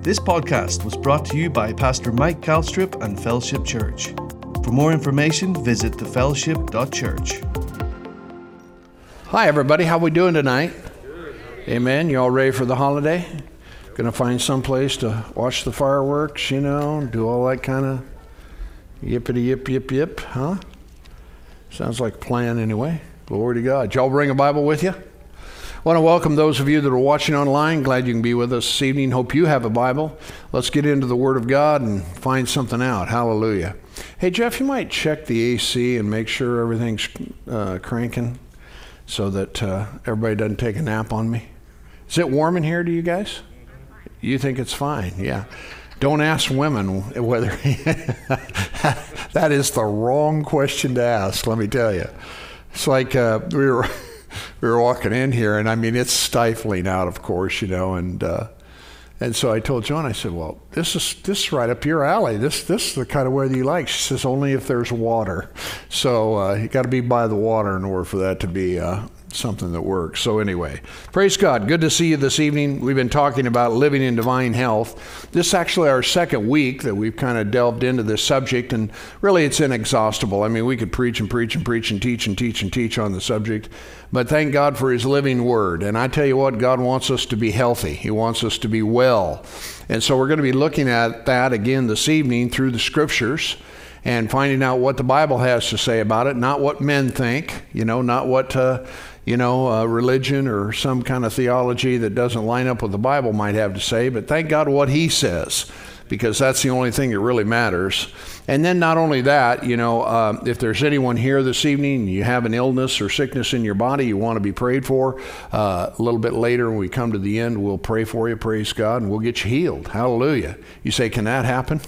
This podcast was brought to you by Pastor Mike Kallstrup and Fellowship Church. For more information, visit thefellowship.church. Hi, everybody. How we doing tonight? Good. Amen. You all ready for the holiday? Going to find some place to watch the fireworks, you know, do all that kind of yippity yip yip yip, huh? Sounds like a plan anyway. Glory to God. Did y'all bring a Bible with you? I want to welcome those of you that are watching online. Glad you can be with us this evening. Hope you have a Bible. Let's get into the Word of God and find something out. Hallelujah. Hey, Jeff, you might check the AC and make sure everything's cranking so that everybody doesn't take a nap on me. Is it warm in here to you guys? You think it's fine? Yeah. Don't ask women whether. That is the wrong question to ask, let me tell you. It's like we were walking in here, and I mean, it's stifling out, of course, you know, and so I told Joan, I said, well, this is right up your alley. This is the kind of weather you like. She says, only if there's water. So you got to be by the water in order for that to be something that works. So anyway, praise God. Good to see you this evening. We've been talking about living in divine health. This is actually our second week that we've kind of delved into this subject, and really it's inexhaustible. I mean, we could preach and preach and preach and teach and teach and teach on the subject. But thank God for His living Word. And I tell you what, God wants us to be healthy. He wants us to be well. And so we're going to be looking at that again this evening through the Scriptures and finding out what the Bible has to say about it, not what men think, you know, not what, religion or some kind of theology that doesn't line up with the Bible might have to say. But thank God what He says, because that's the only thing that really matters. And then not only that, you know, if there's anyone here this evening, you have an illness or sickness in your body you want to be prayed for, a little bit later when we come to the end, we'll pray for you, praise God, and we'll get you healed. Hallelujah. You say, can that happen?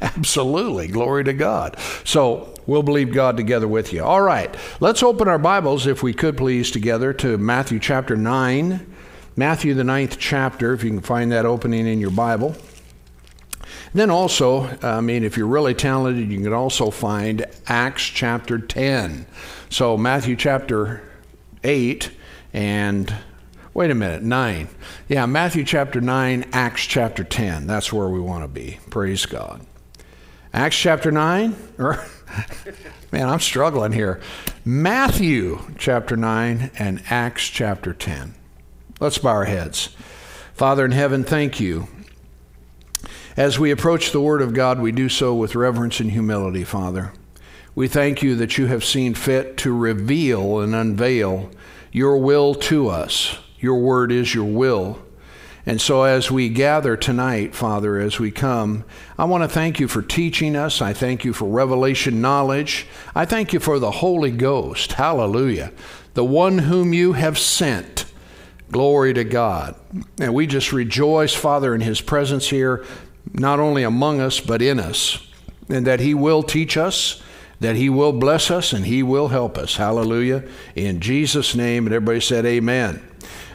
Absolutely. Glory to God. So we'll believe God together with you. All right. Let's open our Bibles, if we could please, together to Matthew chapter 9. Matthew the 9th chapter, if you can find that opening in your Bible. Then also, I mean, if you're really talented, you can also find Acts chapter 10. So Matthew chapter 8 and, wait a minute, 9. Yeah, Matthew chapter 9, Acts chapter 10. That's where we want to be. Praise God. Acts chapter 9. Man, I'm struggling here. Matthew chapter 9 and Acts chapter 10. Let's bow our heads. Father in heaven, thank you. As we approach the Word of God, we do so with reverence and humility, Father. We thank you that you have seen fit to reveal and unveil your will to us. Your Word is your will. And so as we gather tonight, Father, as we come, I want to thank you for teaching us. I thank you for revelation knowledge. I thank you for the Holy Ghost. Hallelujah. The one whom you have sent. Glory to God. And we just rejoice, Father, in His presence here, not only among us, but in us, and that He will teach us, that He will bless us, and He will help us. Hallelujah. In Jesus' name, and everybody said amen.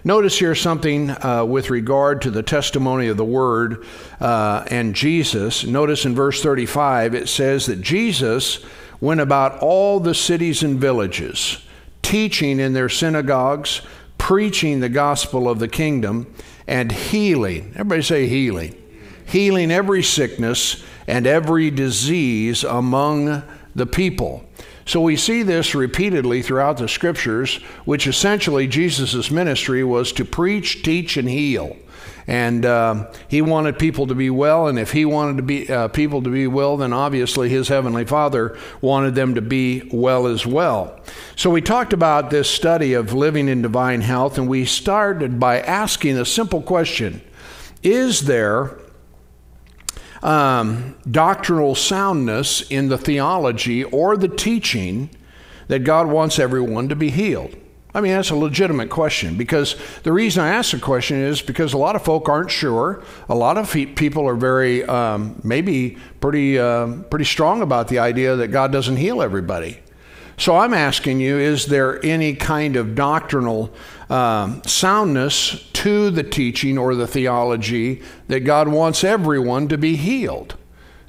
Notice here something with regard to the testimony of the Word and Jesus. Notice in verse 35, it says that Jesus went about all the cities and villages, teaching in their synagogues, preaching the gospel of the kingdom, and healing. Everybody say healing. Healing every sickness and every disease among the people. So we see this repeatedly throughout the Scriptures, which essentially Jesus' ministry was to preach, teach, and heal. And He wanted people to be well, and if He wanted to be people to be well, then obviously His Heavenly Father wanted them to be well as well. So we talked about this study of living in divine health, and we started by asking a simple question. Is there doctrinal soundness in the theology or the teaching that God wants everyone to be healed? I mean, that's a legitimate question, because the reason I ask the question is because a lot of folk aren't sure. A lot of people are very, maybe pretty strong about the idea that God doesn't heal everybody. So I'm asking you, is there any kind of doctrinal soundness to the teaching or the theology that God wants everyone to be healed?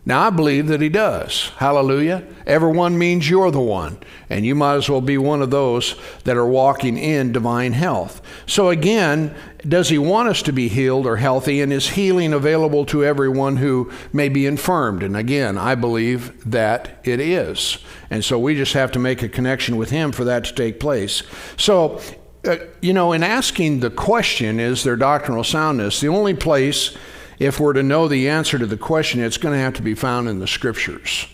Now, I believe that he does. Hallelujah. Everyone means you're the one. And you might as well be one of those that are walking in divine health. So again, does he want us to be healed or healthy? And is healing available to everyone who may be infirmed? And again, I believe that it is. And so we just have to make a connection with him for that to take place. So, you know, in asking the question, is there doctrinal soundness? The only place, if we're to know the answer to the question, it's going to have to be found in the scriptures.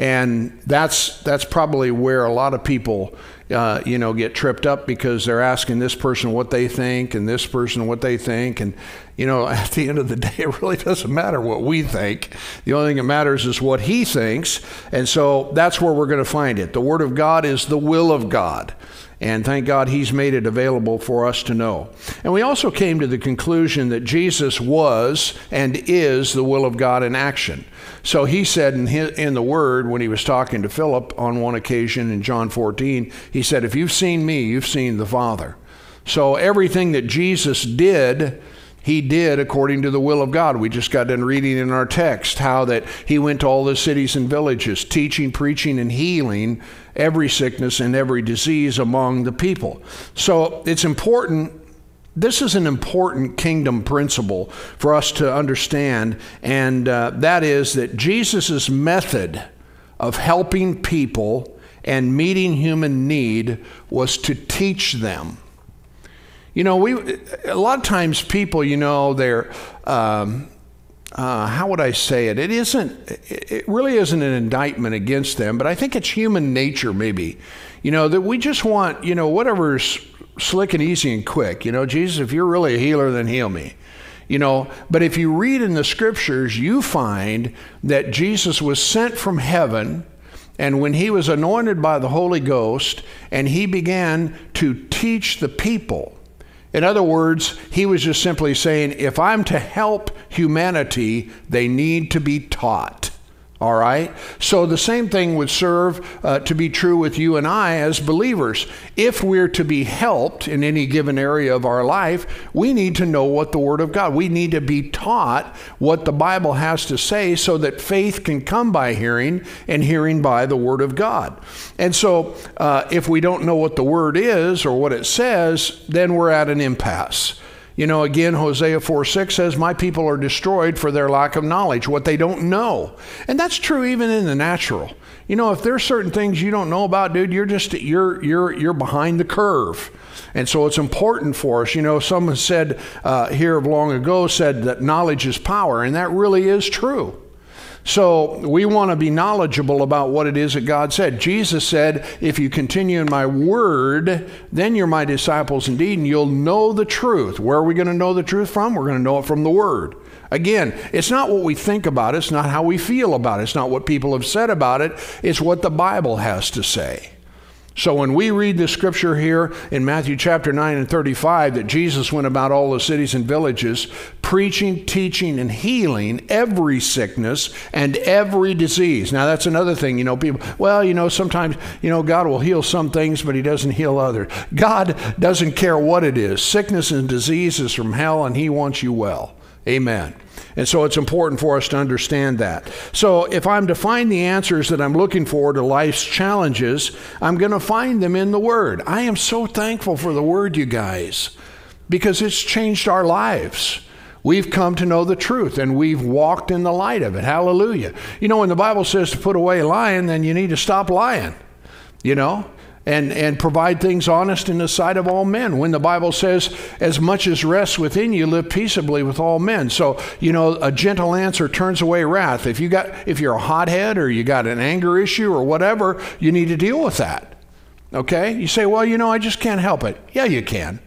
And that's probably where a lot of people, you know, get tripped up, because they're asking this person what they think and this person what they think. And, you know, at the end of the day, it really doesn't matter what we think. The only thing that matters is what he thinks. And so that's where we're going to find it. The Word of God is the will of God. And thank God he's made it available for us to know. And we also came to the conclusion that Jesus was and is the will of God in action. So he said in the Word, when he was talking to Philip on one occasion in John 14, he said, if you've seen me, you've seen the Father. So everything that Jesus did, he did according to the will of God. We just got done reading in our text how that he went to all the cities and villages, teaching, preaching, and healing every sickness and every disease among the people. So it's important. This is an important kingdom principle for us to understand, and that is that Jesus's method of helping people and meeting human need was to teach them. You know, a lot of times people, you know, they're, how would I say it? It really isn't an indictment against them, but I think it's human nature maybe, you know, that we just want, you know, whatever's slick and easy and quick. You know, Jesus, if you're really a healer, then heal me. You know, but if you read in the scriptures, you find that Jesus was sent from heaven. And when he was anointed by the Holy Ghost, and he began to teach the people. In other words, he was just simply saying, if I'm to help humanity, they need to be taught. All right? So the same thing would serve to be true with you and I as believers. If we're to be helped in any given area of our life, we need to know what the Word of God. We need to be taught what the Bible has to say, so that faith can come by hearing, and hearing by the Word of God. And so if we don't know what the Word is or what it says, then we're at an impasse. You know, again, Hosea 4:6 says, my people are destroyed for their lack of knowledge, what they don't know. And that's true even in the natural. You know, if there's certain things you don't know about, dude, you're behind the curve. And so it's important for us. You know, someone said here of long ago said that knowledge is power, and that really is true. So we want to be knowledgeable about what it is that God said. Jesus said, if you continue in my word, then you're my disciples indeed, and you'll know the truth. Where are we going to know the truth from? We're going to know it from the word. Again, it's not what we think about it. It's not how we feel about it. It's not what people have said about it. It's what the Bible has to say. So when we read the scripture here in Matthew chapter 9 and 35, that Jesus went about all the cities and villages, preaching, teaching, and healing every sickness and every disease. Now that's another thing, you know, people, well, you know, sometimes, you know, God will heal some things, but he doesn't heal others. God doesn't care what it is. Sickness and disease is from hell, and he wants you well. Amen. And so it's important for us to understand that. So if I'm to find the answers that I'm looking for to life's challenges, I'm going to find them in the Word. I am so thankful for the Word, you guys, because it's changed our lives. We've come to know the truth, and we've walked in the light of it. Hallelujah. You know, when the Bible says to put away lying, then you need to stop lying, you know. And provide things honest in the sight of all men. When the Bible says, as much as rests within you, live peaceably with all men. So, you know, a gentle answer turns away wrath. If you're a hothead, or you got an anger issue or whatever, you need to deal with that. Okay? You say, well, you know, I just can't help it. Yeah, you can.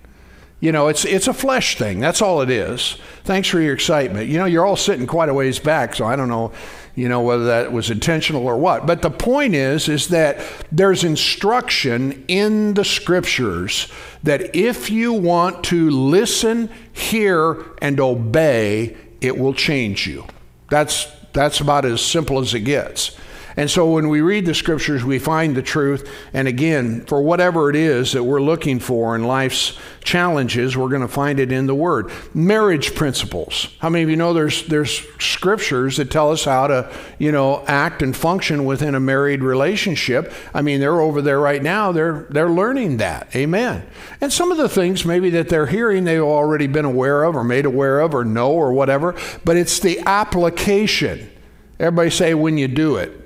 You know, it's a flesh thing. That's all it is. Thanks for your excitement. You know, you're all sitting quite a ways back, so I don't know, you know, whether that was intentional or what. But the point is that there's instruction in the scriptures that if you want to listen, hear, and obey, it will change you. That's about as simple as it gets. And so when we read the scriptures, we find the truth. And again, for whatever it is that we're looking for in life's challenges, we're going to find it in the Word. Marriage principles. How many of you know there's scriptures that tell us how to, act and function within a married relationship? I mean, they're over there right now. They're learning that. Amen. And some of the things maybe that they're hearing, they've already been aware of or made aware of or know or whatever, but it's the application. Everybody say, when you do it.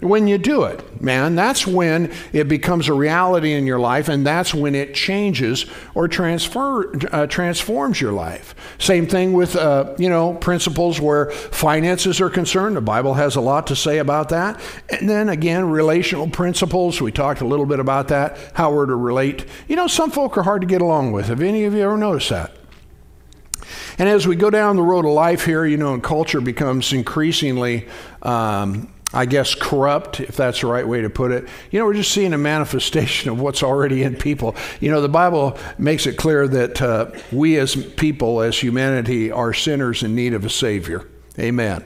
When you do it, man, that's when it becomes a reality in your life, and that's when it changes or transforms your life. Same thing with, principles where finances are concerned. The Bible has a lot to say about that. And then again, relational principles. We talked a little bit about that, how we're to relate. Some folk are hard to get along with. Have any of you ever noticed that? And as we go down the road of life here, and culture becomes increasingly corrupt, if that's the right way to put it. We're just seeing a manifestation of what's already in people. The Bible makes it clear that we as people, as humanity, are sinners in need of a Savior. Amen.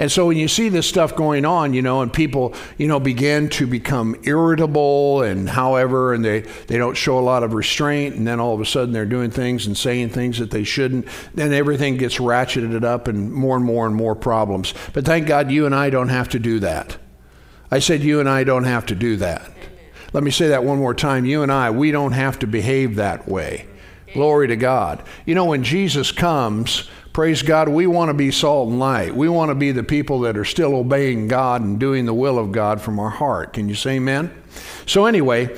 And so when you see this stuff going on, and people, begin to become irritable and however, and they don't show a lot of restraint, and then all of a sudden they're doing things and saying things that they shouldn't, then everything gets ratcheted up and more problems. But thank God you and I don't have to do that. I said you and I don't have to do that. Let me say that one more time. You and I, we don't have to behave that way. Glory to God. When Jesus comes, praise God, we want to be salt and light. We want to be the people that are still obeying God and doing the will of God from our heart. Can you say amen? So anyway,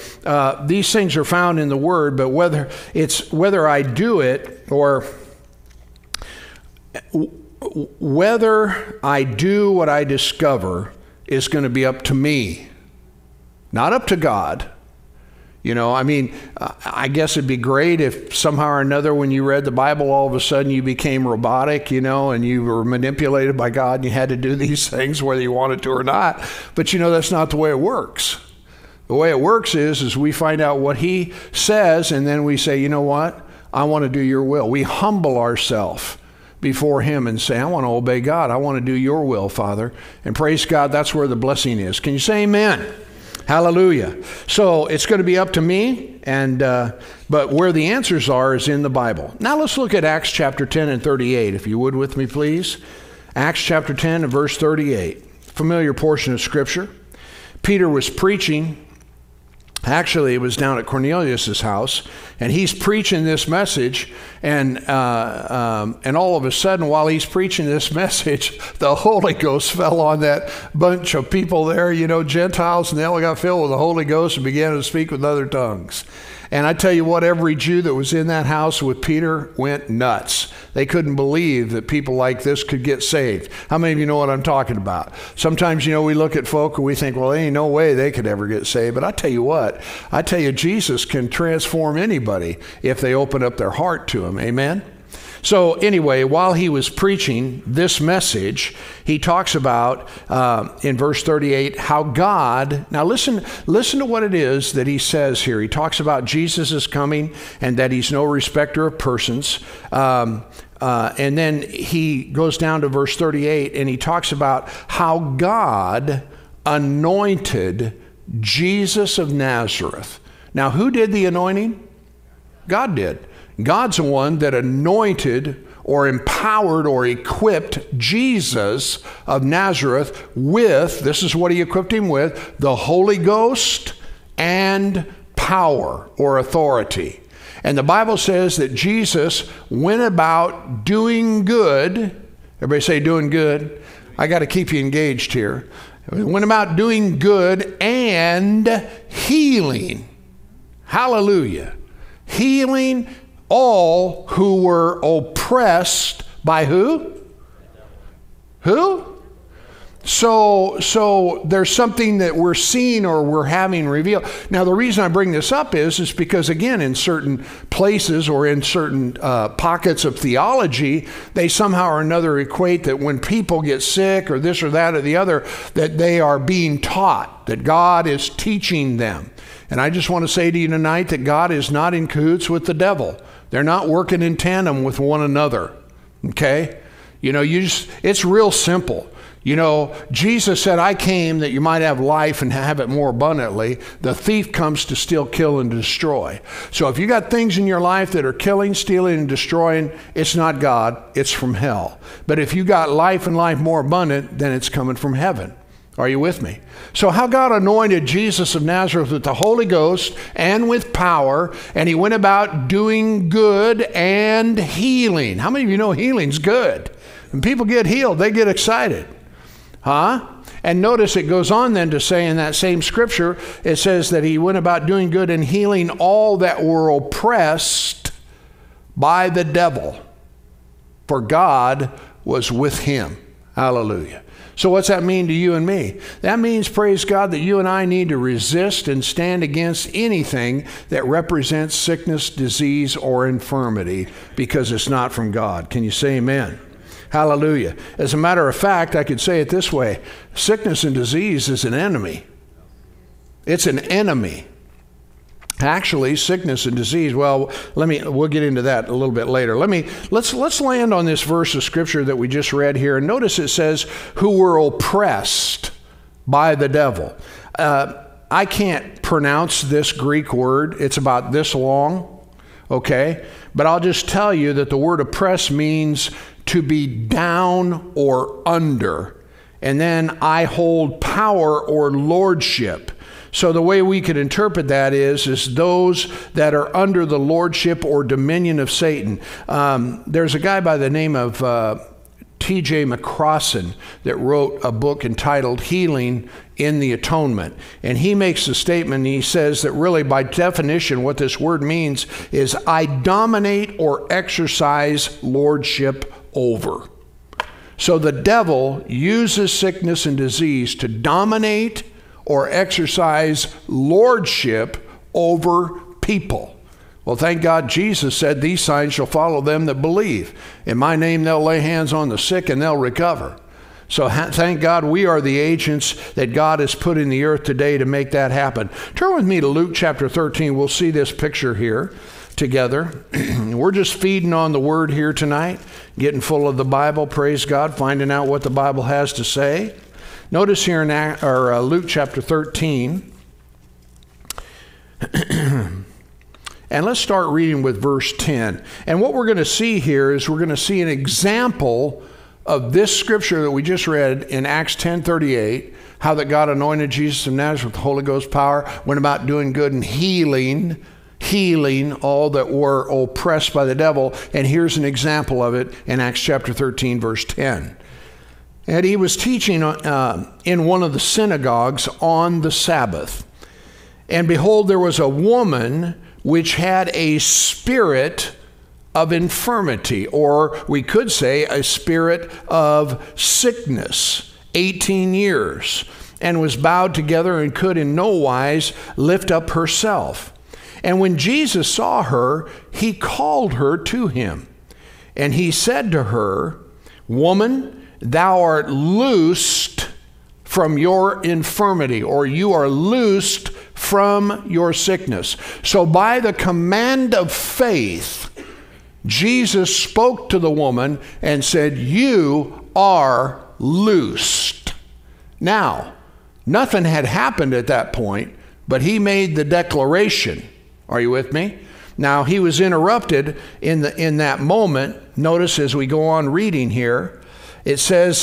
these things are found in the Word, but whether I do it or whether I do what I discover is going to be up to me, not up to God. I guess it'd be great if somehow or another when you read the Bible, all of a sudden you became robotic, and you were manipulated by God and you had to do these things whether you wanted to or not. But, that's not the way it works. The way it works is we find out what He says and then we say, you know what? I want to do your will. We humble ourselves before Him and say, I want to obey God. I want to do your will, Father. And praise God, that's where the blessing is. Can you say amen? Hallelujah. So it's going to be up to me, and but where the answers are is in the Bible. Now let's look at Acts chapter 10 and 38, if you would with me, please. Acts chapter 10 and verse 38, familiar portion of Scripture. Peter was preaching. Actually, it was down at Cornelius' house, and he's preaching this message, and all of a sudden, while he's preaching this message, the Holy Ghost fell on that bunch of people there, Gentiles, and they all got filled with the Holy Ghost and began to speak with other tongues. And I tell you what, every Jew that was in that house with Peter went nuts. They couldn't believe that people like this could get saved. How many of you know what I'm talking about? Sometimes, we look at folk and we think, well, there ain't no way they could ever get saved. But I tell you what, Jesus can transform anybody if they open up their heart to Him. Amen? So anyway, while he was preaching this message, he talks about, in verse 38, how God, now listen to what it is that he says here. He talks about Jesus is coming and that he's no respecter of persons. And then he goes down to verse 38 and he talks about how God anointed Jesus of Nazareth. Now, who did the anointing? God did. God's the one that anointed or empowered or equipped Jesus of Nazareth with, this is what he equipped him with, the Holy Ghost and power or authority. And the Bible says that Jesus went about doing good. Everybody say doing good. I got to keep you engaged here. He went about doing good and healing. Hallelujah. Healing all who were oppressed by who? Who? So there's something that we're seeing or we're having revealed. Now, the reason I bring this up is because, again, in certain places or in certain pockets of theology, they somehow or another equate that when people get sick or this or that or the other, that they are being taught, that God is teaching them. And I just want to say to you tonight that God is not in cahoots with the devil. They're not working in tandem with one another, okay? It's real simple. You know, Jesus said, I came that you might have life and have it more abundantly. The thief comes to steal, kill, and destroy. So if you got things in your life that are killing, stealing, and destroying, it's not God, it's from hell. But if you got life and life more abundant, then it's coming from heaven. Are you with me? So how God anointed Jesus of Nazareth with the Holy Ghost and with power, and he went about doing good and healing. How many of you know healing's good? When people get healed, they get excited. Huh? And notice it goes on then to say in that same scripture, it says that he went about doing good and healing all that were oppressed by the devil, for God was with him. Hallelujah. So what's that mean to you and me? That means, praise God, that you and I need to resist and stand against anything that represents sickness, disease, or infirmity, because it's not from God. Can you say amen? Hallelujah. As a matter of fact, I could say it this way. Sickness and disease is an enemy. It's an enemy. Actually, sickness and disease, well, we'll get into that a little bit later. Let's land on this verse of scripture that we just read here. And notice it says, who were oppressed by the devil. I can't pronounce this Greek word. It's about this long, okay? But I'll just tell you that the word oppressed means to be down or under. And then I hold power or lordship. So the way we could interpret that is those that are under the lordship or dominion of Satan. There's a guy by the name of T.J. McCrossan that wrote a book entitled Healing in the Atonement. And he makes the statement, he says that really by definition what this word means is I dominate or exercise lordship over. So the devil uses sickness and disease to dominate or exercise lordship over people. Well, thank God Jesus said, these signs shall follow them that believe. In my name they'll lay hands on the sick and they'll recover. So thank God we are the agents that God has put in the earth today to make that happen. Turn with me to Luke chapter 13. We'll see this picture here together. We're just feeding on the word here tonight, getting full of the Bible, praise God, finding out what the Bible has to say. Notice here in Luke chapter 13, and let's start reading with verse 10. And what we're going to see here is we're going to see an example of this scripture that we just read in Acts 10:38, how that God anointed Jesus of Nazareth with the Holy Ghost power, went about doing good and healing all that were oppressed by the devil. And here's an example of it in Acts chapter 13, verse 10. And he was teaching in one of the synagogues on the Sabbath. And behold, there was a woman which had a spirit of infirmity, or we could say a spirit of sickness, 18 years, and was bowed together and could in no wise lift up herself. And when Jesus saw her, he called her to him. And he said to her, Woman, thou art loosed from your infirmity, or you are loosed from your sickness. So by the command of faith, Jesus spoke to the woman and said, you are loosed. Now, nothing had happened at that point, but he made the declaration. Are you with me? Now, he was interrupted in that moment. Notice as we go on reading here, it says,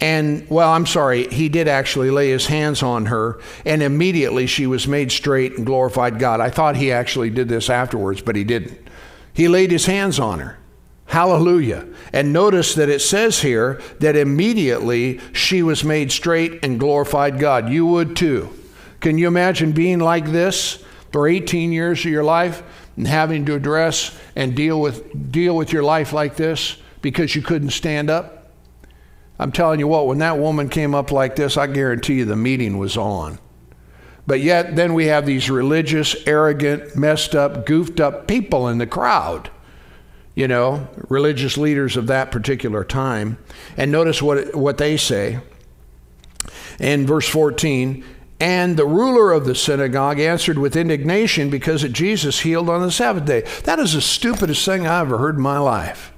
he did actually lay his hands on her, and immediately she was made straight and glorified God. I thought he actually did this afterwards, but he didn't. He laid his hands on her. Hallelujah. And notice that it says here that immediately she was made straight and glorified God. You would too. Can you imagine being like this for 18 years of your life and having to address and deal with your life like this because you couldn't stand up? I'm telling you what, when that woman came up like this, I guarantee you the meeting was on. But yet then we have these religious, arrogant, messed up, goofed up people in the crowd, you know, religious leaders of that particular time. And notice what they say in verse 14. And the ruler of the synagogue answered with indignation because Jesus healed on the Sabbath day. That is the stupidest thing I ever heard in my life.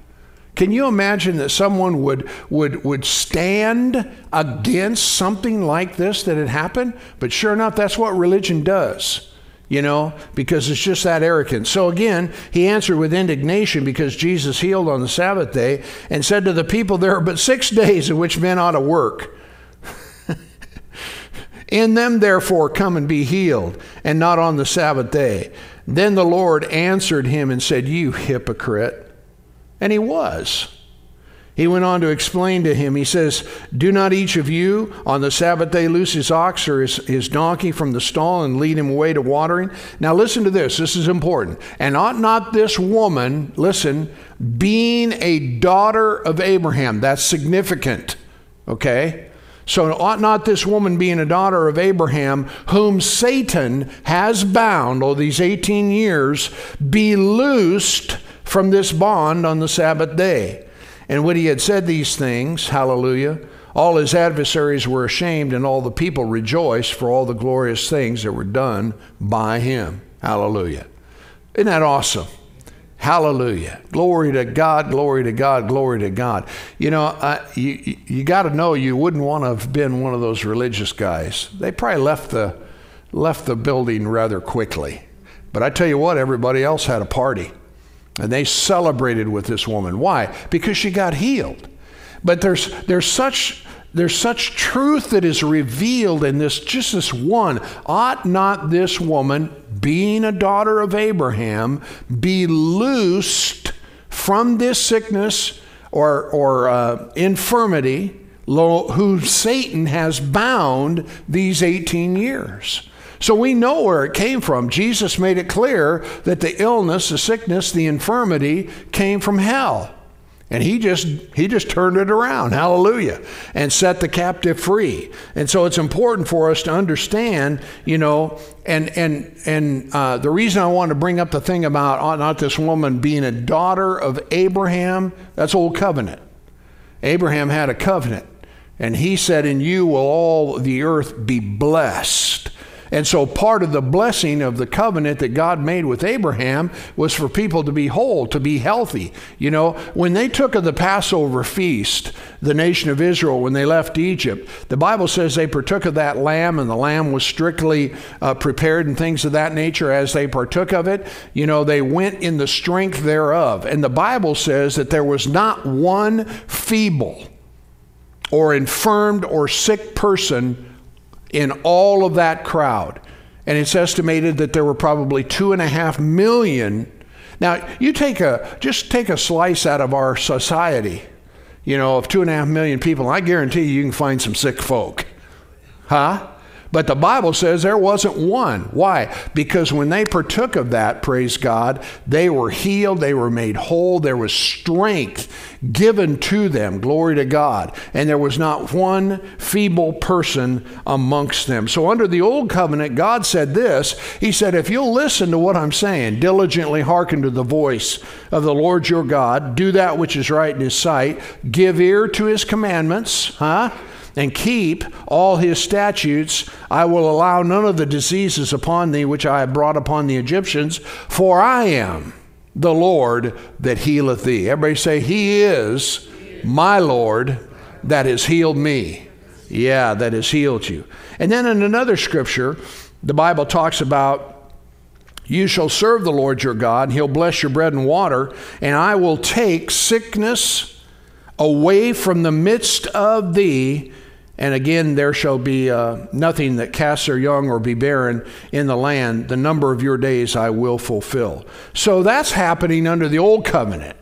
Can you imagine that someone would stand against something like this that had happened? But sure enough, that's what religion does, you know, because it's just that arrogant. So again, he answered with indignation because Jesus healed on the Sabbath day and said to the people, there are but 6 days in which men ought to work. In them, therefore, come and be healed, and not on the Sabbath day. Then the Lord answered him and said, you hypocrite. And he was. He went on to explain to him, he says, do not each of you on the Sabbath day loose his ox or his donkey from the stall and lead him away to watering? Now listen to this. This is important. And ought not this woman, listen, being a daughter of Abraham, that's significant, okay? So ought not this woman, being a daughter of Abraham, whom Satan has bound all these 18 years, be loosed from this bond on the Sabbath day? And when he had said these things, hallelujah, all his adversaries were ashamed, and all the people rejoiced for all the glorious things that were done by him. Hallelujah. Isn't that awesome? Hallelujah. Glory to God, glory to God, glory to God. You know, you got to know you wouldn't want to have been one of those religious guys. They probably left the building rather quickly. But I tell you what, everybody else had a party. And they celebrated with this woman. Why? Because she got healed. But there's such truth that is revealed in this, just this one. Ought not this woman, being a daughter of Abraham, be loosed from this sickness or infirmity, whom Satan has bound these 18 years? So we know where it came from. Jesus made it clear that the illness, the sickness, the infirmity came from hell. And he just turned it around, hallelujah, and set the captive free. And so it's important for us to understand, you know, and the reason I wanted to bring up the thing about ought not this woman being a daughter of Abraham, that's old covenant. Abraham had a covenant, and he said, in you will all the earth be blessed. And so part of the blessing of the covenant that God made with Abraham was for people to be whole, to be healthy. You know, when they took of the Passover feast, the nation of Israel, when they left Egypt, the Bible says they partook of that lamb, and the lamb was strictly prepared and things of that nature. As they partook of it, you know, they went in the strength thereof. And the Bible says that there was not one feeble or infirmed or sick person in all of that crowd. And it's estimated that there were probably 2.5 million. Now, you just take a slice out of our society, you know, of 2.5 million people. I guarantee you can find some sick folk, huh? But the Bible says there wasn't one. Why? Because when they partook of that, praise God, they were healed, they were made whole, there was strength given to them, glory to God. And there was not one feeble person amongst them. So under the old covenant, God said this. He said, if you'll listen to what I'm saying, diligently hearken to the voice of the Lord your God, do that which is right in his sight, give ear to his commandments, huh? And keep all his statutes. I will allow none of the diseases upon thee which I have brought upon the Egyptians, for I am the Lord that healeth thee. Everybody say, he is my Lord that has healed me. Yeah, that has healed you. And then in another scripture, the Bible talks about, you shall serve the Lord your God, and he'll bless your bread and water, and I will take sickness away from the midst of thee. And again, there shall be nothing that casts their young or be barren in the land. The number of your days I will fulfill. So that's happening under the old covenant.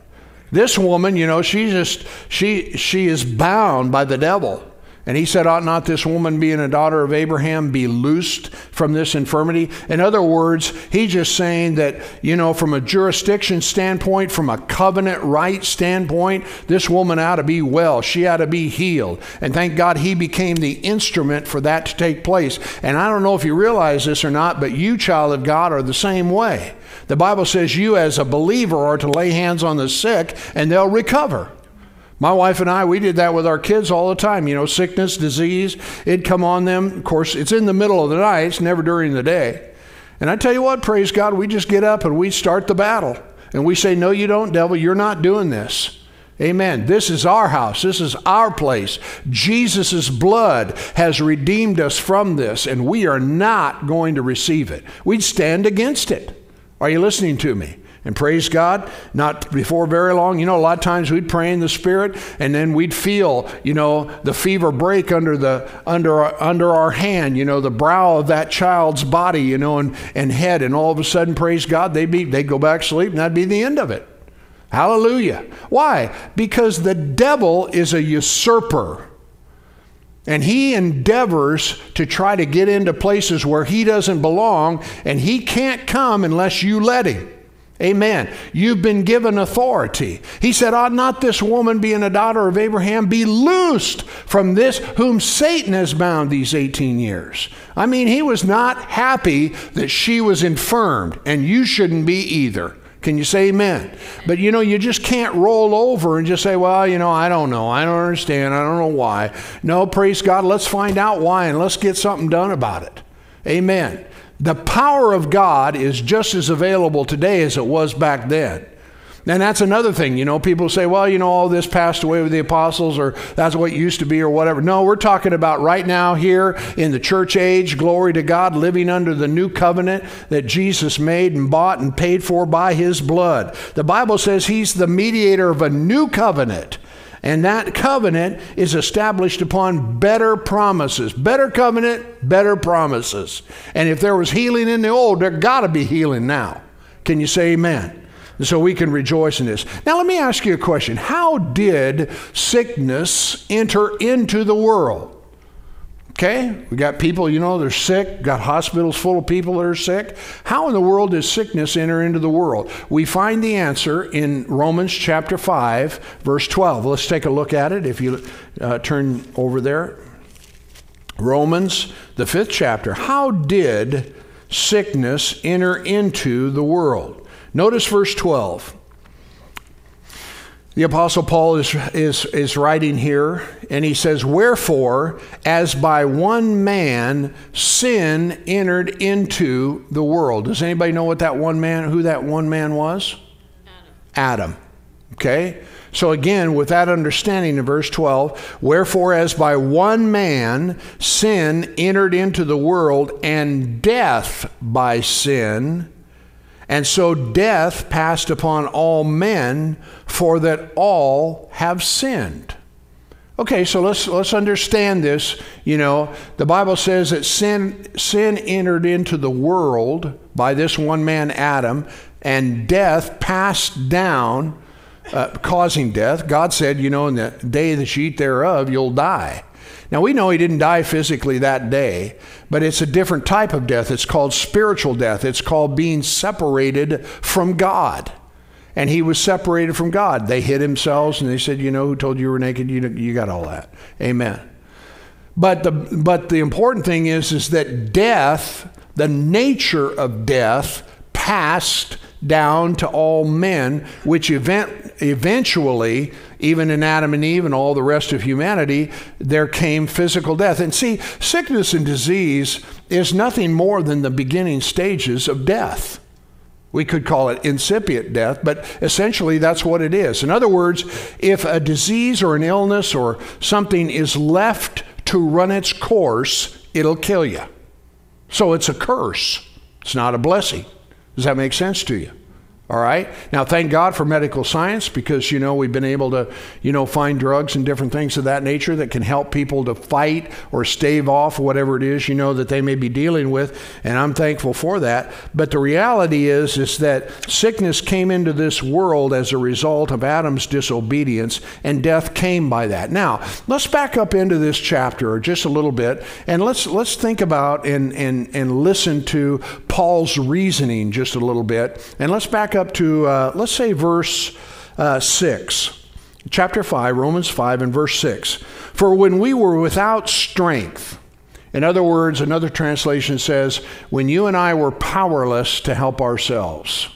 This woman, you know, she is bound by the devil. And he said, ought not this woman, being a daughter of Abraham, be loosed from this infirmity? In other words, he's just saying that, you know, from a jurisdiction standpoint, from a covenant right standpoint, this woman ought to be well. She ought to be healed. And thank God he became the instrument for that to take place. And I don't know if you realize this or not, but you, child of God, are the same way. The Bible says you as a believer are to lay hands on the sick and they'll recover. My wife and I, we did that with our kids all the time. You know, sickness, disease, it'd come on them. Of course, it's in the middle of the night. It's never during the day. And I tell you what, praise God, we just get up and we start the battle. And we say, no, you don't, devil. You're not doing this. Amen. This is our house. This is our place. Jesus' blood has redeemed us from this, and we are not going to receive it. We'd stand against it. Are you listening to me? And praise God, not before very long, you know, a lot of times we'd pray in the Spirit, and then we'd feel, you know, the fever break under our hand, you know, the brow of that child's body, you know, and head, and all of a sudden, praise God, they'd go back to sleep, and that'd be the end of it. Hallelujah. Why? Because the devil is a usurper. And he endeavors to try to get into places where he doesn't belong, and he can't come unless you let him. Amen. You've been given authority. He said, ought not this woman, being a daughter of Abraham, be loosed from this whom Satan has bound these 18 years? I mean, he was not happy that she was infirmed, and you shouldn't be either. Can you say amen? But you know, you just can't roll over and just say, well, you know. I don't understand. I don't know why. No, praise God. Let's find out why, and let's get something done about it. Amen. The power of God is just as available today as it was back then. And that's another thing, you know, people say, well, you know, all this passed away with the apostles, or that's what it used to be, or whatever. No, we're talking about right now here in the church age, glory to God, living under the new covenant that Jesus made and bought and paid for by his blood. The Bible says he's the mediator of a new covenant. And that covenant is established upon better promises. Better covenant, better promises. And if there was healing in the old, there got to be healing now. Can you say amen? And so we can rejoice in this. Now let me ask you a question. How did sickness enter into the world? Okay, we got people, you know, they're sick, got hospitals full of people that are sick. How in the world does sickness enter into the world? We find the answer in Romans chapter 5, verse 12. Let's take a look at it if you turn over there. Romans, the 5th chapter. How did sickness enter into the world? Notice verse 12. The Apostle Paul is writing here, and he says, wherefore, as by one man sin entered into the world. Does anybody know what that one man, who that one man was? Adam. Adam. Okay? So again, with that understanding in verse 12, wherefore, as by one man sin entered into the world, and death by sin. And so death passed upon all men, for that all have sinned. Okay, so let's understand this. You know, the Bible says that sin entered into the world by this one man, Adam, and death passed down, causing death. God said, you know, in the day that you eat thereof, you'll die. Now, we know he didn't die physically that day, but it's a different type of death. It's called spiritual death. It's called being separated from God. And he was separated from God. They hid themselves, and they said, you know, who told you were naked? You got all that. Amen. But the important thing is that death, the nature of death, passed down to all men, which eventually, even in Adam and Eve and all the rest of humanity, there came physical death. And see, sickness and disease is nothing more than the beginning stages of death. We could call it incipient death, but essentially that's what it is. In other words, if a disease or an illness or something is left to run its course, it'll kill you. So it's a curse. It's not a blessing. Does that make sense to you? All right. Now, thank God for medical science, because, you know, we've been able to, you know, find drugs and different things of that nature that can help people to fight or stave off whatever it is, you know, that they may be dealing with. And I'm thankful for that. But the reality is that sickness came into this world as a result of Adam's disobedience, and death came by that. Now, let's back up into this chapter just a little bit, and let's think about and listen to Paul's reasoning just a little bit. And let's back up to, let's say, verse 6. Chapter 5, Romans 5 and verse 6. For when we were without strength, in other words, another translation says, when you and I were powerless to help ourselves.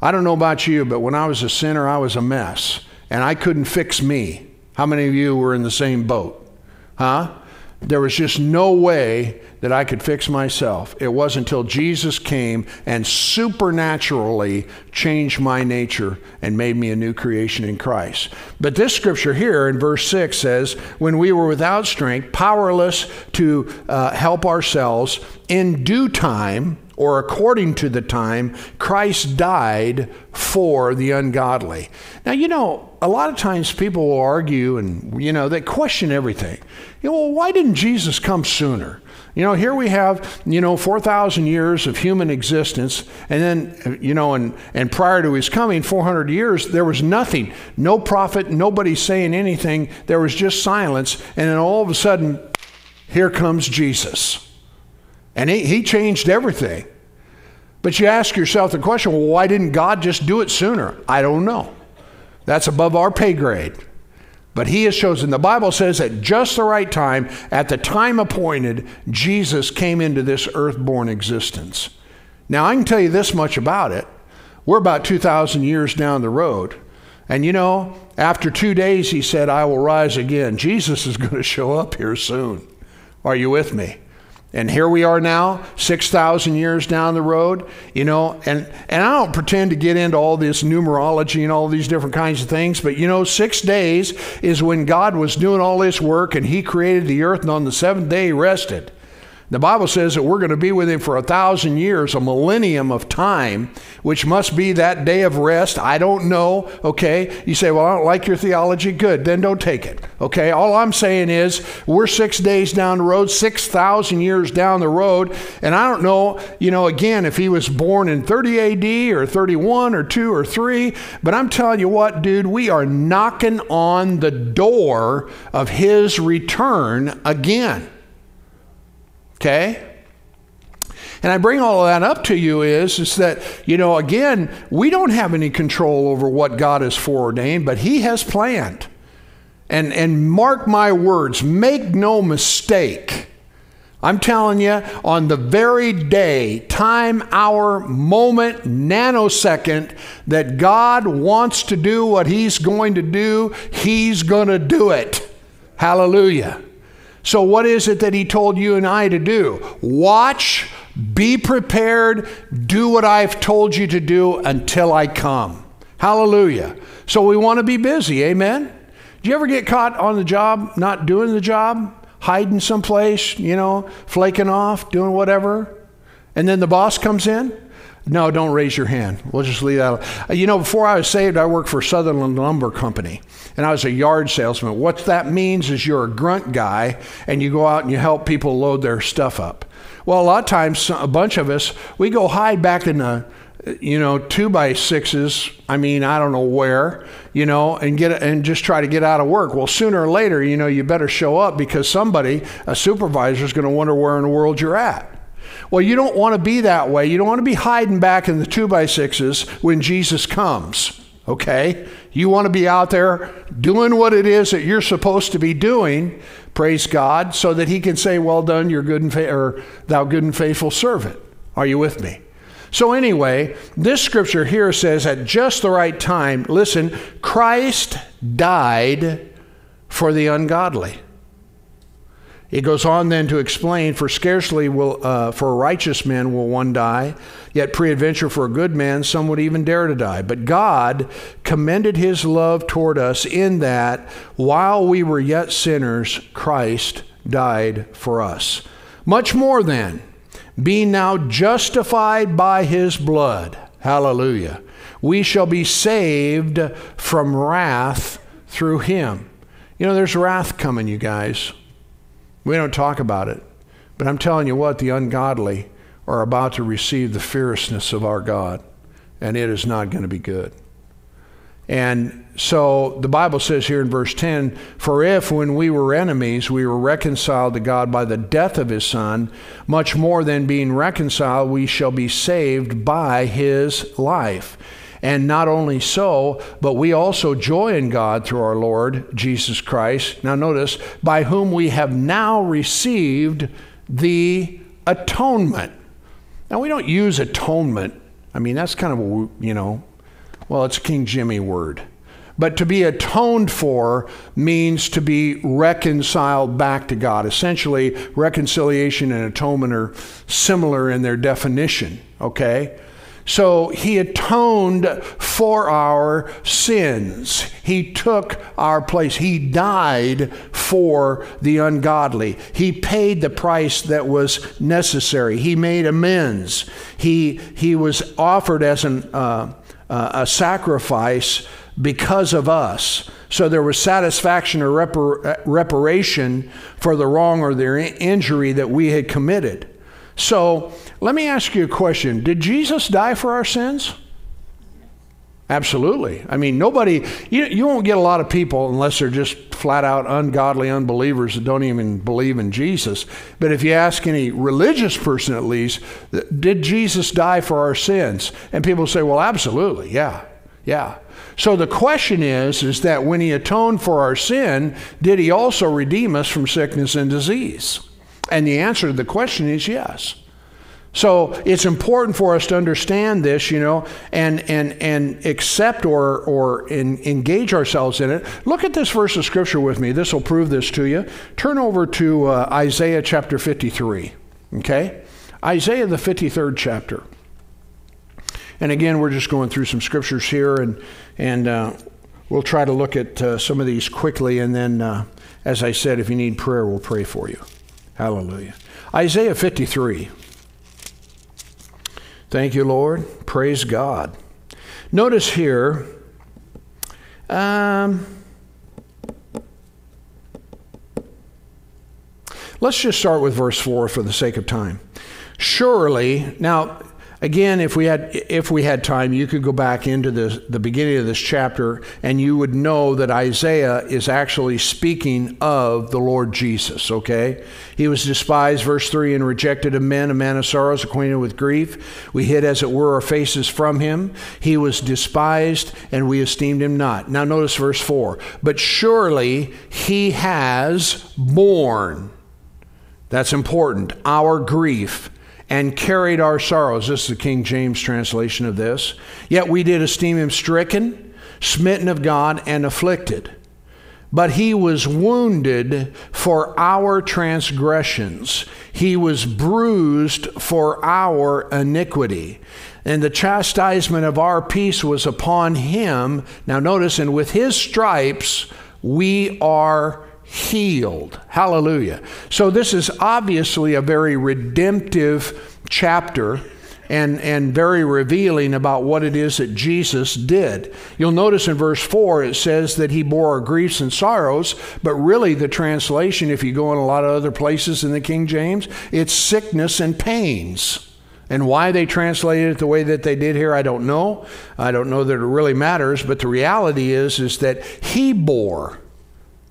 I don't know about you, but when I was a sinner, I was a mess, and I couldn't fix me. How many of you were in the same boat? Huh? There was just no way that I could fix myself. It wasn't until Jesus came and supernaturally changed my nature and made me a new creation in Christ. But this scripture here in verse 6 says, when we were without strength, powerless to help ourselves, in due time, or according to the time, Christ died for the ungodly. Now, you know, a lot of times people will argue and, you know, they question everything. You know, well, why didn't Jesus come sooner? You know, here we have, you know, 4,000 years of human existence, and then, you know, and prior to his coming, 400 years, there was nothing. No prophet, nobody saying anything. There was just silence, and then all of a sudden, here comes Jesus. And he changed everything. But you ask yourself the question, well, why didn't God just do it sooner? I don't know. That's above our pay grade. But he has chosen. The Bible says at just the right time, at the time appointed, Jesus came into this earth-born existence. Now, I can tell you this much about it. We're about 2,000 years down the road. And you know, after 2 days, he said, I will rise again. Jesus is going to show up here soon. Are you with me? And here we are now, 6,000 years down the road, you know, and I don't pretend to get into all this numerology and all these different kinds of things, but you know, 6 days is when God was doing all this work and he created the earth, and on the seventh day he rested. The Bible says that we're going to be with him for 1,000 years, a millennium of time, which must be that day of rest. I don't know, okay? You say, well, I don't like your theology. Good, then don't take it, okay? All I'm saying is we're 6 days down the road, 6,000 years down the road, and I don't know, you know, again, if he was born in 30 A.D. or 31 or 2 or 3, but I'm telling you what, dude, we are knocking on the door of his return again. Okay? And I bring all of that up to you is that, you know, again, we don't have any control over what God has foreordained, but he has planned. And mark my words, make no mistake. I'm telling you, on the very day, time, hour, moment, nanosecond, that God wants to do what he's going to do, he's going to do it. Hallelujah. So what is it that he told you and I to do? Watch, be prepared, do what I've told you to do until I come. Hallelujah. So we want to be busy, amen? Do you ever get caught on the job, not doing the job, hiding someplace, you know, flaking off, doing whatever, and then the boss comes in? No, don't raise your hand. We'll just leave that alone. You know, before I was saved, I worked for Sutherland Lumber Company, and I was a yard salesman. What that means is you're a grunt guy, and you go out and you help people load their stuff up. Well, a lot of times, a bunch of us, we go hide back in the, you know, 2x6s, I mean, I don't know where, you know, and just try to get out of work. Well, sooner or later, you know, you better show up because somebody, a supervisor, is going to wonder where in the world you're at. Well, you don't want to be that way. You don't want to be hiding back in the 2x6s when Jesus comes, okay? You want to be out there doing what it is that you're supposed to be doing, praise God, so that he can say, well done, you're good and thou good and faithful servant. Are you with me? So anyway, this scripture here says at just the right time, listen, Christ died for the ungodly. It goes on then to explain, for scarcely will, for a righteous man will one die, yet peradventure for a good man some would even dare to die. But God commended his love toward us in that while we were yet sinners, Christ died for us. Much more then, being now justified by his blood, hallelujah, we shall be saved from wrath through him. You know, there's wrath coming, you guys. We don't talk about it, but I'm telling you what, the ungodly are about to receive the fierceness of our God, and it is not going to be good. And so the Bible says here in verse 10, for if when we were enemies, we were reconciled to God by the death of his son, much more than being reconciled, we shall be saved by his life. And not only so, but we also joy in God through our Lord Jesus Christ. Now notice, by whom we have now received the atonement. Now we don't use atonement. I mean, that's kind of a, you know, well, it's a King Jimmy word. But to be atoned for means to be reconciled back to God. Essentially, reconciliation and atonement are similar in their definition, okay? So he atoned for our sins. He took our place. He died for the ungodly. He paid the price that was necessary. He made amends. He was offered as a sacrifice because of us. So there was satisfaction or reparation for the wrong or the injury that we had committed. So let me ask you a question. Did Jesus die for our sins? Absolutely. I mean, nobody, you won't get a lot of people unless they're just flat out ungodly unbelievers that don't even believe in Jesus. But if you ask any religious person, at least, did Jesus die for our sins? And people say, well, absolutely. Yeah. Yeah. So the question is that when he atoned for our sin, did he also redeem us from sickness and disease? And the answer to the question is yes. So it's important for us to understand this, you know, and accept or engage ourselves in it. Look at this verse of Scripture with me. This will prove this to you. Turn over to Isaiah chapter 53, okay? Isaiah the 53rd chapter. And again, we're just going through some Scriptures here, and we'll try to look at some of these quickly, and then, as I said, if you need prayer, we'll pray for you. Hallelujah. Isaiah 53. Thank you, Lord. Praise God. Notice here, let's just start with verse 4 for the sake of time. Surely, now, again, if we had time, you could go back into the beginning of this chapter, and you would know that Isaiah is actually speaking of the Lord Jesus, okay? He was despised, verse 3, and rejected of men, a man of sorrows, acquainted with grief. We hid, as it were, our faces from him. He was despised, and we esteemed him not. Now notice verse 4. But surely he has borne, that's important, our grief, and carried our sorrows. This is the King James translation of this. Yet we did esteem him stricken, smitten of God, and afflicted. But he was wounded for our transgressions. He was bruised for our iniquity. And the chastisement of our peace was upon him. Now notice, and with his stripes we are healed. Hallelujah. So this is obviously a very redemptive chapter and very revealing about what it is that Jesus did. You'll notice in verse 4 it says that he bore our griefs and sorrows, but really the translation, if you go in a lot of other places in the King James, it's sickness and pains. And why they translated it the way that they did here, I don't know. I don't know that it really matters, but the reality is that he bore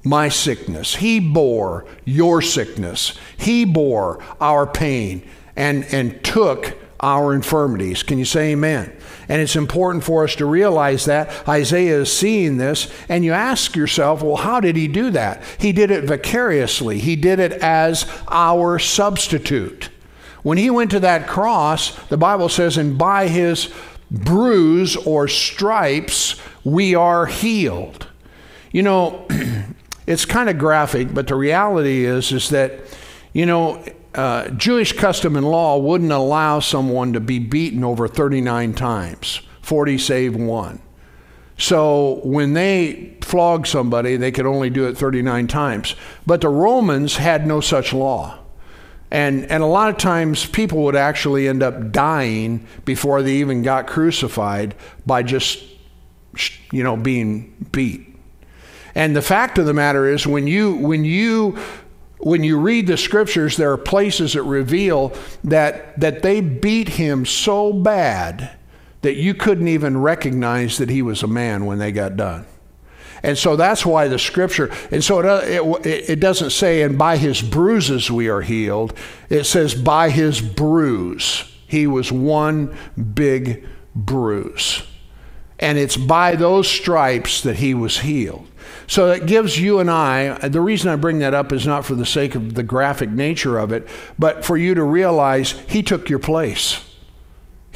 my sickness. He bore your sickness. He bore our pain and took our infirmities. Can you say amen? And it's important for us to realize that. Isaiah is seeing this, and you ask yourself, well, how did he do that? He did it vicariously. He did it as our substitute. When he went to that cross, the Bible says, and by his bruise or stripes, we are healed. You know, it's kind of graphic, but the reality is that, you know, Jewish custom and law wouldn't allow someone to be beaten over 39 times, 40 save one. So when they flogged somebody, they could only do it 39 times. But the Romans had no such law. And a lot of times people would actually end up dying before they even got crucified by just, you know, being beat. And the fact of the matter is, when you read the Scriptures, there are places that reveal that they beat him so bad that you couldn't even recognize that he was a man when they got done. And so that's why the Scripture, and so it doesn't say, and by his bruises we are healed. It says by his bruise. He was one big bruise. And it's by those stripes that he was healed. So that gives you and I, the reason I bring that up is not for the sake of the graphic nature of it, but for you to realize he took your place.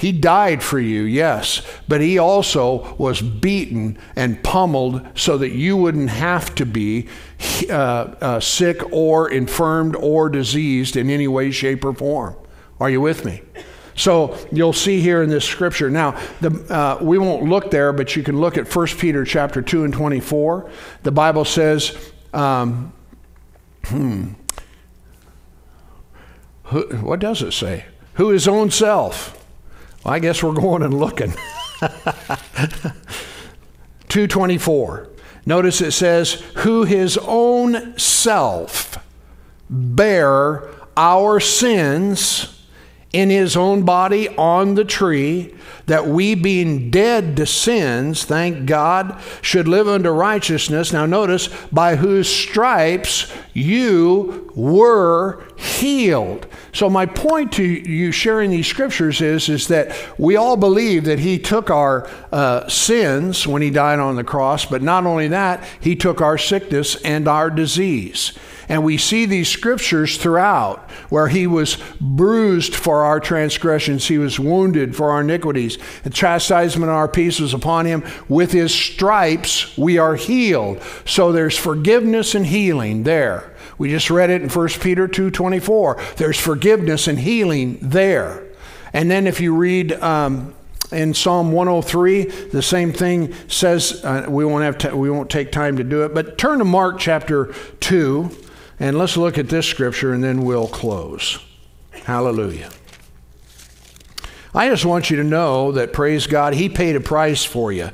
He died for you, yes, but he also was beaten and pummeled so that you wouldn't have to be sick or infirmed or diseased in any way, shape, or form. Are you with me? So you'll see here in this scripture. Now, we won't look there, but you can look at 1 Peter chapter 2 and 24. The Bible says, what does it say? Who his own self. Well, I guess we're going and looking. 2:24. Notice it says, who his own self bare our sins in his own body on the tree, that we being dead to sins, thank God, should live unto righteousness. Now notice, by whose stripes you were healed. So my point to you sharing these scriptures is that we all believe that he took our sins when he died on the cross, but not only that, he took our sickness and our disease. And we see these scriptures throughout where he was bruised for our transgressions. He was wounded for our iniquities. The chastisement of our peace was upon him. With his stripes we are healed. So there's forgiveness and healing there. We just read it in 1 Peter 2:24. There's forgiveness and healing there. And then if you read in Psalm 103, the same thing says, we won't take time to do it, but turn to Mark chapter 2. And let's look at this scripture and then we'll close. Hallelujah. I just want you to know that, praise God, he paid a price for you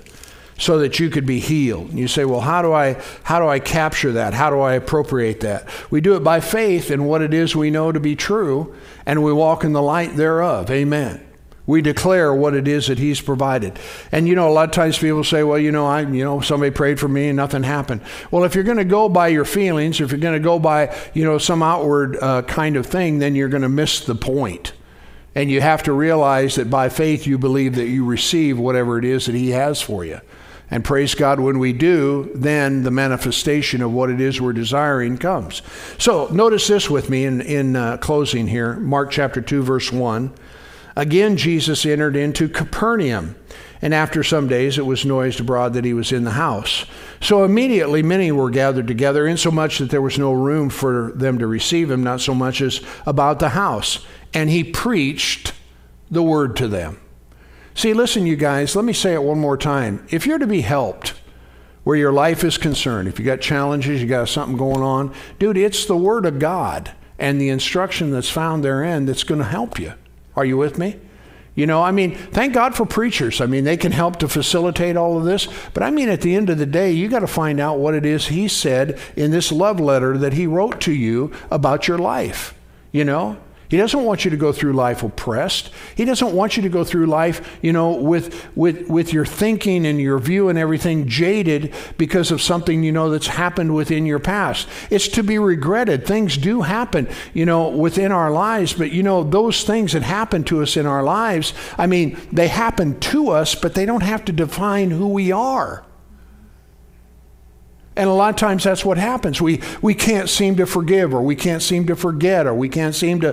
so that you could be healed. And you say, well, how do I capture that? How do I appropriate that? We do it by faith in what it is we know to be true, and we walk in the light thereof. Amen. We declare what it is that he's provided. And, you know, a lot of times people say, well, somebody prayed for me and nothing happened. Well, if you're going to go by your feelings, if you're going to go by, some outward kind of thing, then you're going to miss the point. And you have to realize that by faith you believe that you receive whatever it is that he has for you. And praise God, when we do, then the manifestation of what it is we're desiring comes. So notice this with me in closing here, Mark chapter 2, verse 1. Again, Jesus entered into Capernaum, and after some days it was noised abroad that he was in the house. So immediately many were gathered together, insomuch that there was no room for them to receive him, not so much as about the house. And he preached the word to them. See, listen, you guys, let me say it one more time. If you're to be helped where your life is concerned, if you got challenges, you got something going on, dude, it's the word of God and the instruction that's found therein that's going to help you. Are you with me? Thank God for preachers. They can help to facilitate all of this. But at the end of the day, you got to find out what it is he said in this love letter that he wrote to you about your life. He doesn't want you to go through life oppressed. He doesn't want you to go through life, with your thinking and your view and everything jaded because of something, that's happened within your past. It's to be regretted. Things do happen, within our lives. But, those things that happen to us in our lives, they happen to us, but they don't have to define who we are. And a lot of times that's what happens. We can't seem to forgive, or we can't seem to forget, or we can't seem to,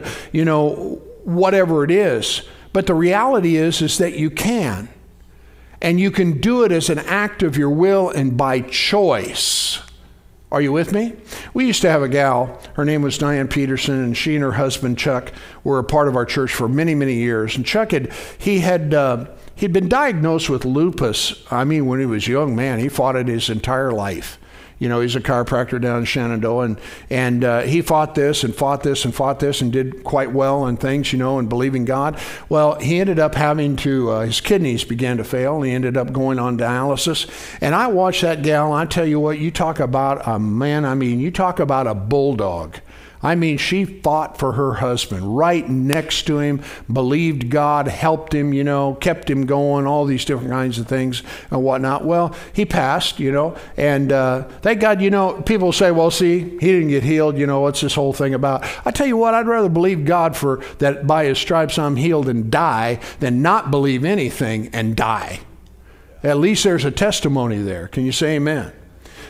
whatever it is. But the reality is that you can. And you can do it as an act of your will and by choice. Are you with me? We used to have a gal. Her name was Diane Peterson, and she and her husband, Chuck, were a part of our church for many, many years. And Chuck he'd been diagnosed with lupus. When he was a young man, he fought it his entire life. He's a chiropractor down in Shenandoah, and he fought this and fought this and fought this and did quite well on things, and believing God. Well, he ended up having to, his kidneys began to fail, and he ended up going on dialysis. And I watched that gal. I tell you what, you talk about a man, you talk about a bulldog. She fought for her husband, right next to him, believed God, helped him, kept him going, all these different kinds of things and whatnot. Well, he passed, and thank God, people say, well, see, he didn't get healed. What's this whole thing about? I tell you what, I'd rather believe God for that by his stripes I'm healed and die than not believe anything and die. At least there's a testimony there. Can you say amen?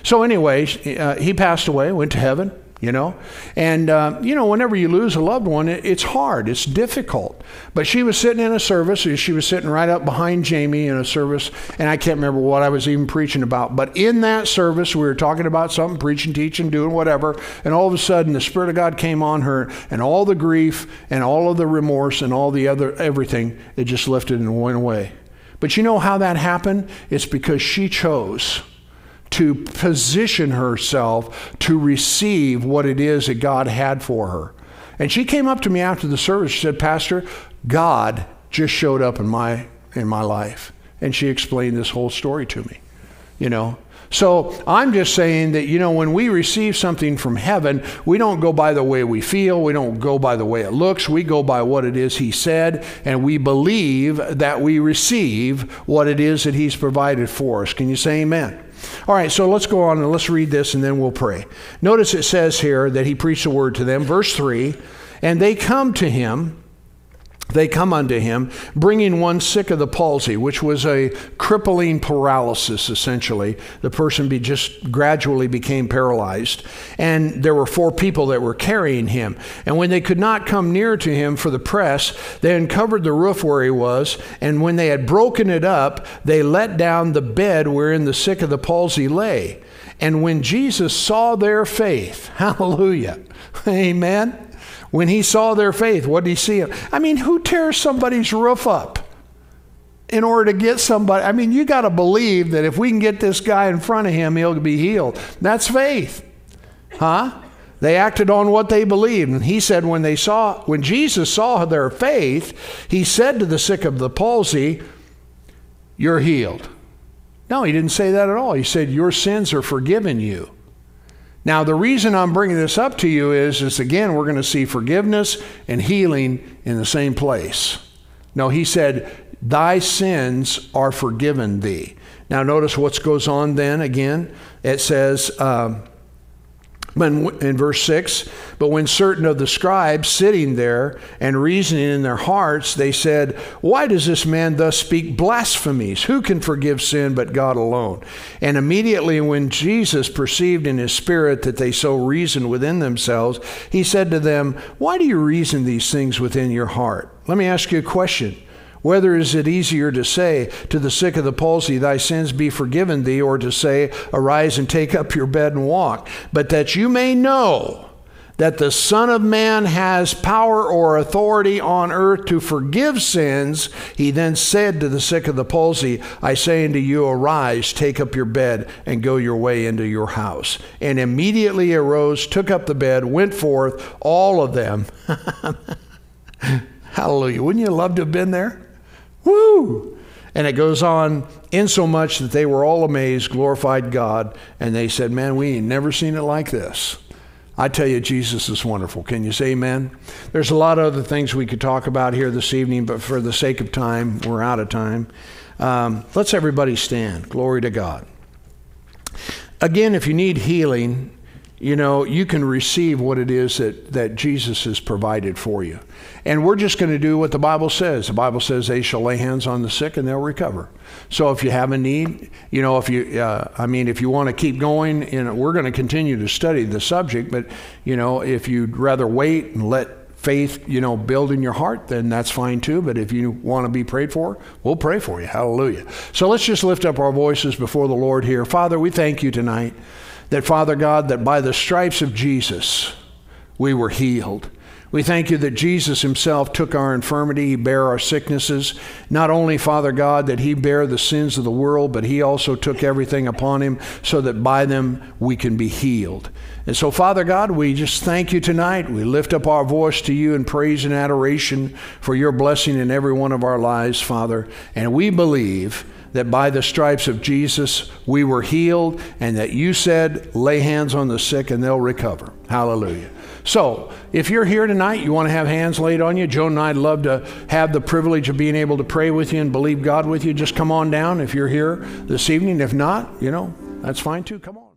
So anyway, he passed away, went to heaven. you know. And, you know, whenever you lose a loved one, it's hard. It's difficult. But she was sitting in a service. She was sitting right up behind Jamie in a service. And I can't remember what I was even preaching about. But in that service, we were talking about something, preaching, teaching, doing whatever. And all of a sudden, the Spirit of God came on her. And all the grief and all of the remorse and all the other everything, it just lifted and went away. But you know how that happened? It's because she chose to position herself to receive what it is that God had for her. And she came up to me after the service. She said, "Pastor, God just showed up in my life." And she explained this whole story to me, you know. So I'm just saying that, you know, when we receive something from heaven, we don't go by the way we feel. We don't go by the way it looks. We go by what it is he said, and we believe that we receive what it is that he's provided for us. Can you say amen? All right, so let's go on and let's read this, and then we'll pray. Notice it says here that he preached the word to them. Verse 3, and they come unto him, bringing one sick of the palsy, which was a crippling paralysis, essentially. The person just gradually became paralyzed. And there were 4 people that were carrying him. And when they could not come near to him for the press, they uncovered the roof where he was. And when they had broken it up, they let down the bed wherein the sick of the palsy lay. And when Jesus saw their faith, hallelujah, amen. When he saw their faith, what did he see? I mean, who tears somebody's roof up in order to get somebody? I mean, you got to believe that if we can get this guy in front of him, he'll be healed. That's faith, huh? They acted on what they believed. And he said when Jesus saw their faith, he said to the sick of the palsy, "You're healed." No, he didn't say that at all. He said, "Your sins are forgiven you." Now, the reason I'm bringing this up to you is again, we're going to see forgiveness and healing in the same place. No, he said, "Thy sins are forgiven thee." Now, notice what goes on then again. It says in verse 6, "But when certain of the scribes sitting there and reasoning in their hearts, they said, 'Why does this man thus speak blasphemies? Who can forgive sin but God alone?' And immediately when Jesus perceived in his spirit that they so reasoned within themselves, he said to them, 'Why do you reason these things within your heart?'" Let me ask you a question. Whether is it easier to say to the sick of the palsy, "Thy sins be forgiven thee," or to say, "Arise and take up your bed and walk"? "But that you may know that the Son of Man has power or authority on earth to forgive sins," he then said to the sick of the palsy, "I say unto you, arise, take up your bed, and go your way into your house." And immediately arose, took up the bed, went forth, all of them. Hallelujah. Wouldn't you love to have been there? Woo! And it goes on, "Insomuch that they were all amazed, glorified God," and they said, "Man, we ain't never seen it like this." I tell you, Jesus is wonderful. Can you say amen? There's a lot of other things we could talk about here this evening, but for the sake of time, we're out of time. Let's everybody stand. Glory to God. Again, if you need healing, you know, you can receive what it is that Jesus has provided for you. And we're just going to do what the Bible says. The Bible says they shall lay hands on the sick and they'll recover. So if you have a need, you know, if you want to keep going, and we're going to continue to study the subject, but, you know, if you'd rather wait and let faith, you know, build in your heart, then that's fine too. But if you want to be prayed for, we'll pray for you. Hallelujah. So let's just lift up our voices before the Lord here. Father, we thank you tonight. That, Father God, that by the stripes of Jesus, we were healed. We thank you that Jesus himself took our infirmity. He bare our sicknesses. Not only, Father God, that he bare the sins of the world, but he also took everything upon him so that by them we can be healed. And so, Father God, we just thank you tonight. We lift up our voice to you in praise and adoration for your blessing in every one of our lives, Father. And we believe that by the stripes of Jesus we were healed, and that you said, "Lay hands on the sick and they'll recover." Hallelujah. So if you're here tonight, you want to have hands laid on you, Joan and I'd love to have the privilege of being able to pray with you and believe God with you. Just come on down if you're here this evening. If not, you know, that's fine too. Come on.